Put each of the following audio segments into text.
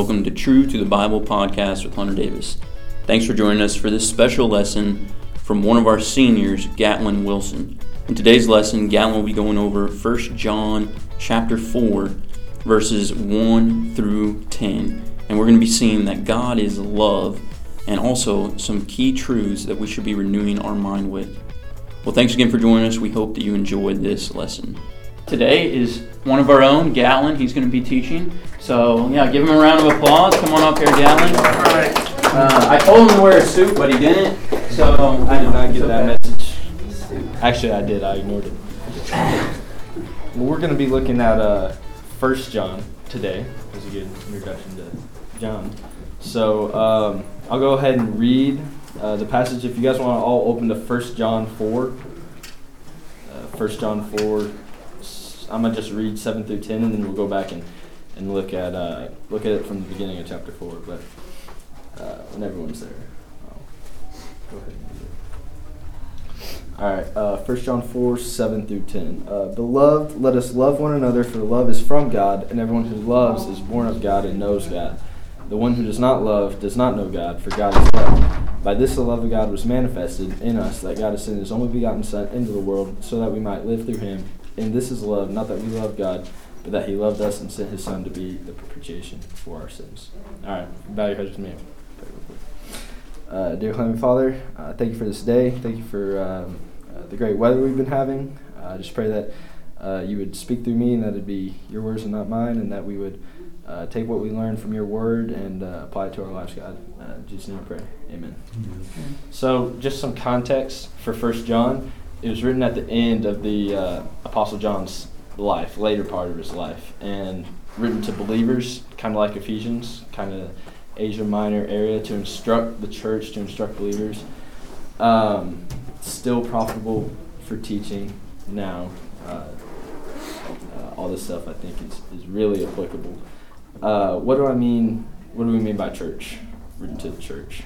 welcome to True to the Bible podcast with Hunter Davis. Thanks for joining us for this special lesson from one of our seniors, Gatlin Wilson. In today's lesson, Gatlin will be going over 1 John chapter 4, verses 1 through 10. And we're going to be seeing that God is love and also some key truths that we should be renewing our mind with. Well, thanks again for joining us. We hope that you enjoyed this lesson. Today is one of our own, Gatlin. He's going to be teaching. So, yeah, give him a round of applause. Come on up here, Gatlin. All right. I told him to wear a suit, but he didn't. So I did not get that message. Actually, I did. I ignored it. Well, we're going to be looking at 1 John today. It's a good introduction to John. So I'll go ahead and read the passage. If you guys want to all open to 1 John 4. 1 John 4. I'm going to just read 7 through 10, and then we'll go back and look at it from the beginning of chapter 4. But when everyone's there, I'll go ahead and do it. All right, 1 John 4, 7 through 10. Beloved, let us love one another, for love is from God, and everyone who loves is born of God and knows God. The one who does not love does not know God, for God is love. By this the love of God was manifested in us, that God has sent His only begotten Son into the world, so that we might live through Him. And this is love, not that we love God, but that He loved us and sent His Son to be the propitiation for our sins. All right, bow your heads with me. Dear Heavenly Father, thank you for this day. Thank you for the great weather we've been having. I just pray that you would speak through me and that it would be your words and not mine, and that we would take what we learn from your word and apply it to our lives, God. In Jesus' name I pray. Amen. So just some context for 1 John. It was written at the end of the Apostle John's life, later part of his life, and written to believers, kind of like Ephesians, kind of Asia Minor area, to instruct the church, to instruct believers. Still profitable for teaching now. All this stuff I think is really applicable. What do I mean? What do we mean by church? Written to the church.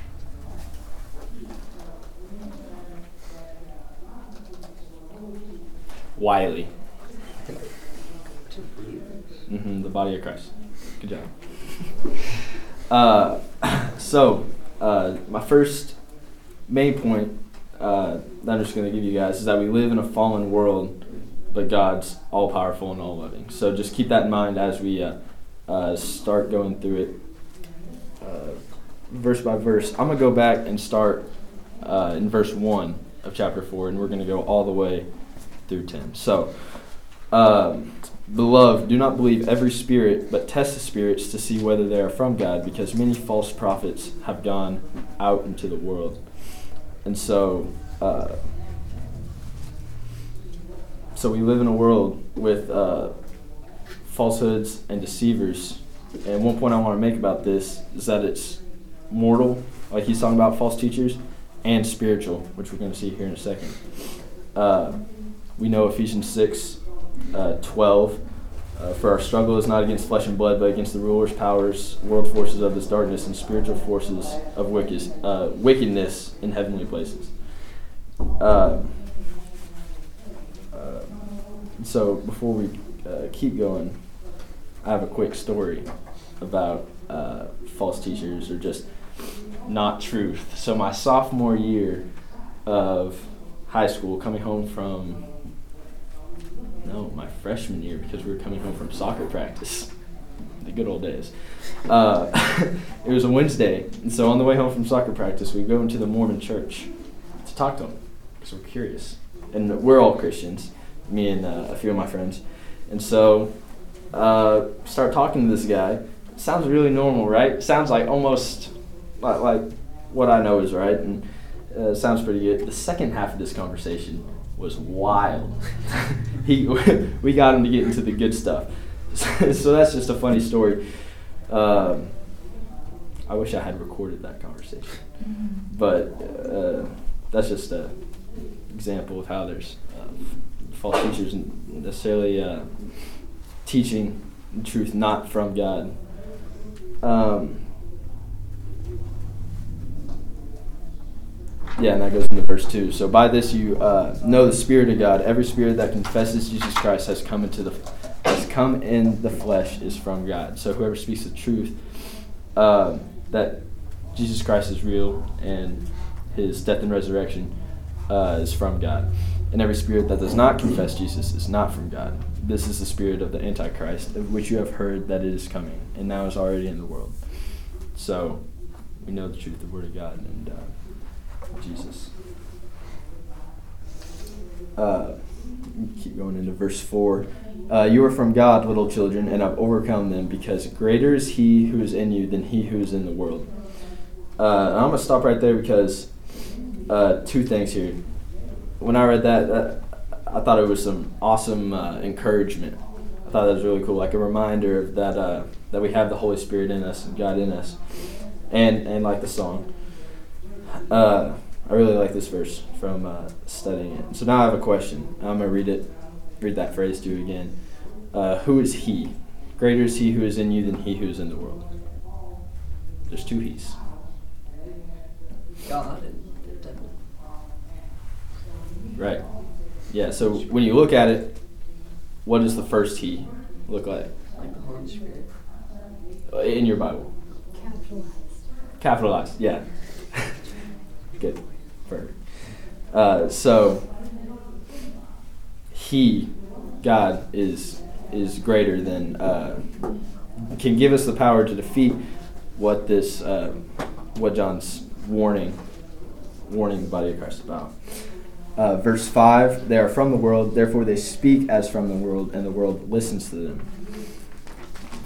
Wiley. The body of Christ. Good job. So my first main point that I'm just going to give you guys is that we live in a fallen world, but God's all-powerful and all-loving. So just keep that in mind as we start going through it verse by verse. I'm going to go back and start in verse 1 of chapter 4, and we're going to go all the way through 10. So, beloved, do not believe every spirit, but test the spirits to see whether they are from God, because many false prophets have gone out into the world. And so, so we live in a world with falsehoods and deceivers. And one point I want to make about this is that it's mortal, like he's talking about false teachers, and spiritual, which we're going to see here in a second. We know Ephesians 6, 12, for our struggle is not against flesh and blood, but against the rulers, powers, world forces of this darkness, and spiritual forces of wickedness in heavenly places. So before we keep going, I have a quick story about false teachers or just not truth. So my sophomore year of high school, coming home from... No, my freshman year, because we were coming home from soccer practice. The good old days. It was a Wednesday, and so on the way home from soccer practice, we go into the Mormon church to talk to them, because we're curious. And we're all Christians, me and a few of my friends. And so start talking to this guy. Sounds really normal, right? Sounds like almost like what I know is right, and sounds pretty good. The second half of this conversation was wild. We got him to get into the good stuff. So that's just a funny story. I wish I had recorded that conversation. But that's just an example of how there's false teachers necessarily teaching the truth not from God. Yeah, and that goes into verse 2. So by this you know the Spirit of God. Every spirit that confesses Jesus Christ has come in the flesh is from God. So whoever speaks the truth that Jesus Christ is real and his death and resurrection is from God. And every spirit that does not confess Jesus is not from God. This is the spirit of the Antichrist, of which you have heard that it is coming, and now is already in the world. So we know the truth, the Word of God, and Jesus. Keep going into verse 4. You are from God, little children, and have overcome them, because greater is he who is in you than he who is in the world. I'm going to stop right there because two things here. When I read that, I thought it was some awesome encouragement. I thought that was really cool, like a reminder that we have the Holy Spirit in us and God in us, and like the song. I really like this verse from studying it. So now I have a question. I'm going to read that phrase to you again. Who is he? Greater is he who is in you than he who is in the world. There's two he's. God and the devil. Right. Yeah, so when you look at it, what does the first he look like? Like the Holy Spirit. In your Bible. Capitalized, yeah. Good. Perfect. So he, God, is greater than, can give us the power to defeat what John's warning the body of Christ about. Verse 5, they are from the world, therefore they speak as from the world, and the world listens to them.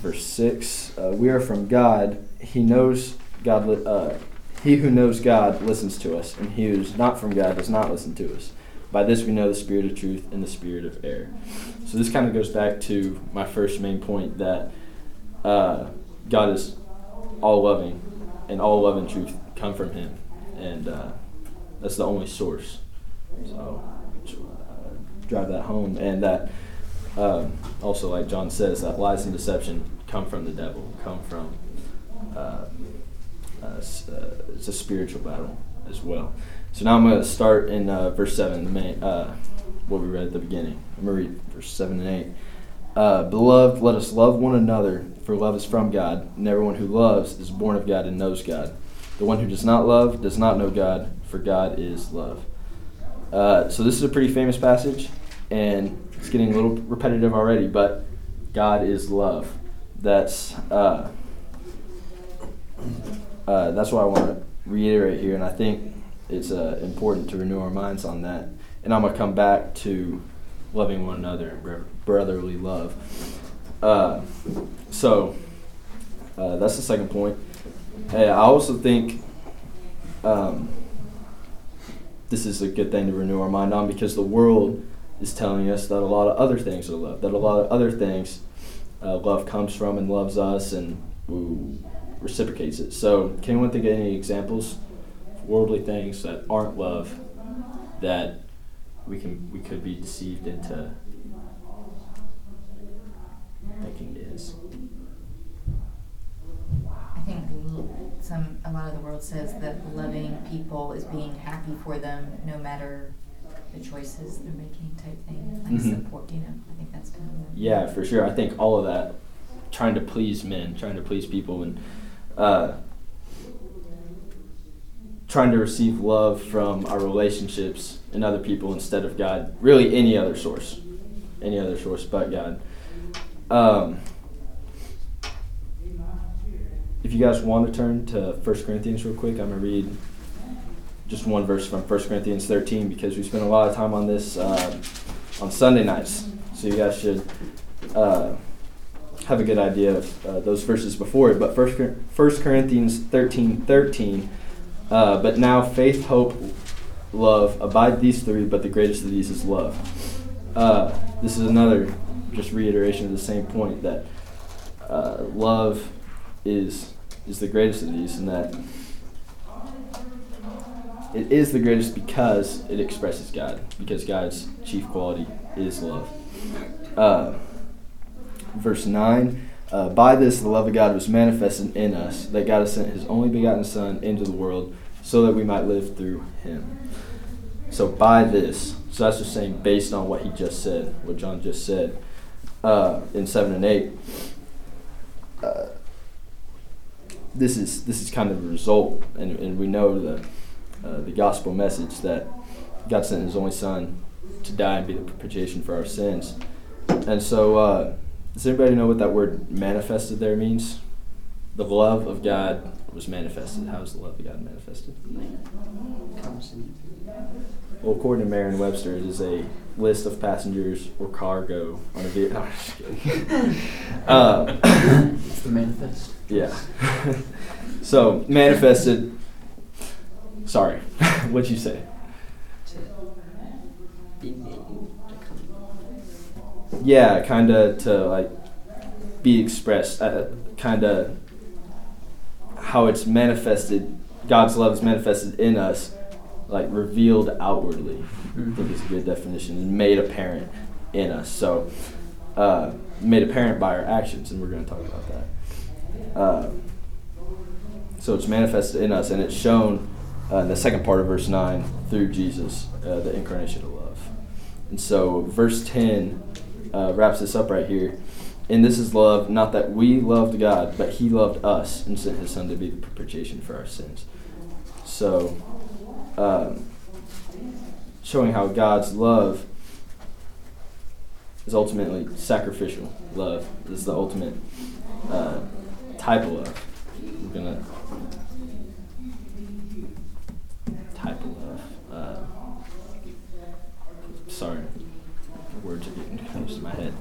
Verse 6, we are from God. He knows God. He who knows God listens to us, and he who is not from God does not listen to us. By this we know the spirit of truth and the spirit of error. So this kind of goes back to my first main point, that God is all-loving, and all love and truth come from him. And that's the only source. So drive that home. And that also, like John says, that lies and deception come from the devil, come from... it's a spiritual battle as well. So now I'm going to start in verse 7, what we read at the beginning. I'm going to read verse 7 and 8. Beloved, let us love one another, for love is from God, and everyone who loves is born of God and knows God. The one who does not love does not know God, for God is love. So this is a pretty famous passage, and it's getting a little repetitive already, but God is love. That's what I want to reiterate here, and I think it's important to renew our minds on that. And I'm going to come back to loving one another and brotherly love. So that's the second point. I also think this is a good thing to renew our mind on, because the world is telling us that a lot of other things are love, that a lot of other things love comes from and loves us, and ooh, reciprocates it. So can anyone think of any examples of worldly things that aren't love that we could be deceived into thinking it is? I think a lot of the world says that loving people is being happy for them no matter the choices they're making, type thing, like support, I think that's kind of it. Yeah, for sure. I think all of that, trying to please men, trying to please people, and trying to receive love from our relationships and other people instead of God. Really, any other source but God. If you guys want to turn to 1 Corinthians real quick, I'm going to read just one verse from 1 Corinthians 13, because we spent a lot of time on this on Sunday nights. So you guys should have a good idea of those verses before it. But 1 Corinthians 13:13, but now faith, hope, love, abide these three, but the greatest of these is love. This is another just reiteration of the same point, that love is the greatest of these, and that it is the greatest because it expresses God, because God's chief quality is love. Verse 9, by this the love of God was manifested in us, that God has sent his only begotten Son into the world so that we might live through him. So by this, so that's just saying based on what he just said, what John just said in 7 and 8. this is kind of a result, and we know the gospel message that God sent His only Son to die and be the propitiation for our sins. And so, does everybody know what that word "manifested" there means? The love of God was manifested. How is the love of God manifested? Well, according to Merriam-Webster, it is a list of passengers or cargo on a vehicle. It's the manifest. Yeah. So, manifested. Sorry, what'd you say? Yeah, kind of to like be expressed, kind of how it's manifested. God's love is manifested in us, like revealed outwardly. Mm-hmm. I think it's a good definition. And made apparent in us. So made apparent by our actions, and we're going to talk about that. So it's manifested in us, and it's shown in the second part of verse 9 through Jesus, the incarnation of love. And so verse 10 wraps this up right here. And this is love, not that we loved God, but He loved us and sent His Son to be the propitiation for our sins. So, showing how God's love is ultimately sacrificial love. This is the ultimate type of love. We're going to... Type of love. Sorry. Words are getting close to my head.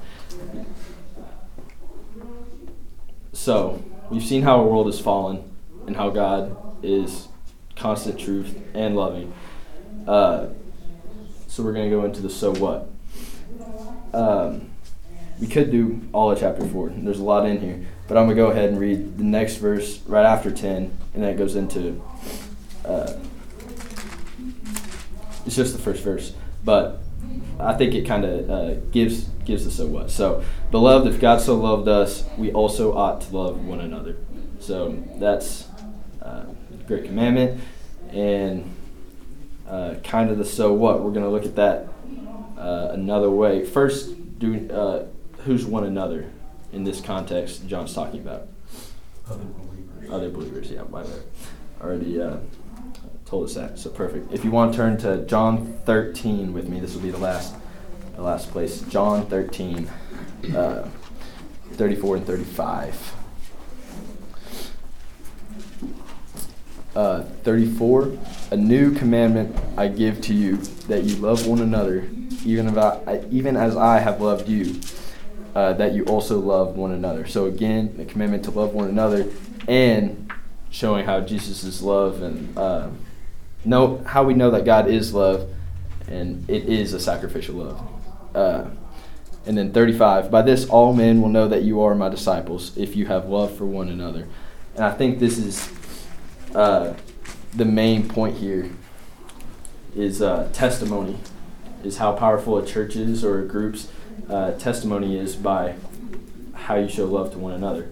So, we've seen how our world is fallen and how God is constant truth and loving. So we're going to go into the so what. We could do all of chapter 4. There's a lot in here. But I'm going to go ahead and read the next verse right after 10. And that goes into, it's just the first verse. But I think it kind of gives us a what. So, beloved, if God so loved us, we also ought to love one another. So that's a great commandment, and kind of the so what. We're going to look at that another way. First, who's one another in this context? John's talking about other believers. Other believers, yeah. By the way, already. Told us that, so perfect. If you want to turn to John 13 with me, this will be the last place. John 13, 34 and 35. 34, a new commandment I give to you, that you love one another, even as I have loved you, that you also love one another. So again, the commandment to love one another, and showing how Jesus' love and... know how we know that God is love, and it is a sacrificial love. And then 35, by this all men will know that you are my disciples, if you have love for one another. And I think this is the main point here is testimony, is how powerful a church is or a group's testimony is by how you show love to one another.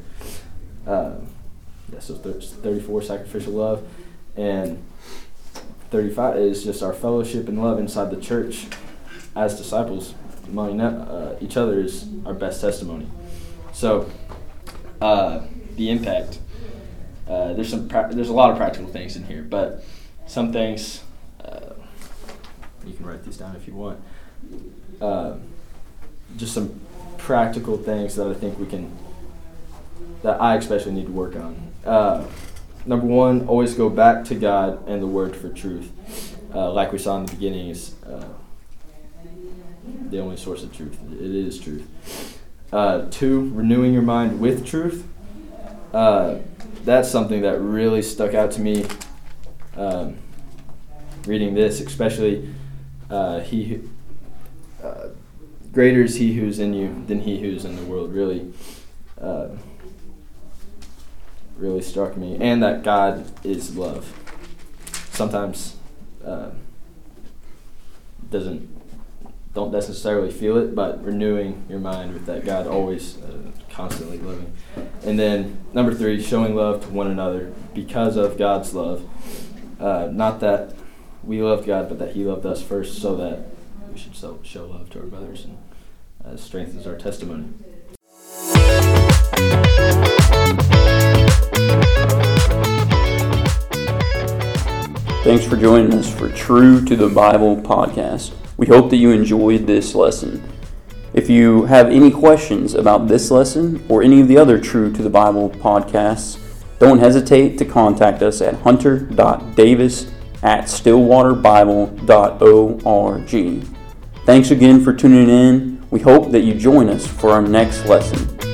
So 34, sacrificial love, and 35 is just our fellowship and love inside the church as disciples among each other is our best testimony. So the impact, there's a lot of practical things in here, but some things, you can write these down if you want, just some practical things that I think that I especially need to work on. Number one, always go back to God and the Word for truth. Like we saw in the beginning, is the only source of truth. It is truth. Two, renewing your mind with truth. That's something that really stuck out to me reading this, especially greater is He who's in you than he who's in the world, really struck me, and that God is love. Sometimes don't necessarily feel it, but renewing your mind with that God always constantly loving. And then number 3, showing love to one another because of God's love. Not that we love God, but that He loved us first, so that we should show love to our brothers, and strengthens our testimony. Thanks for joining us for True to the Bible podcast. We hope that you enjoyed this lesson. If you have any questions about this lesson or any of the other True to the Bible podcasts, don't hesitate to contact us at hunter.davis@stillwaterbible.org. Thanks again for tuning in. We hope that you join us for our next lesson.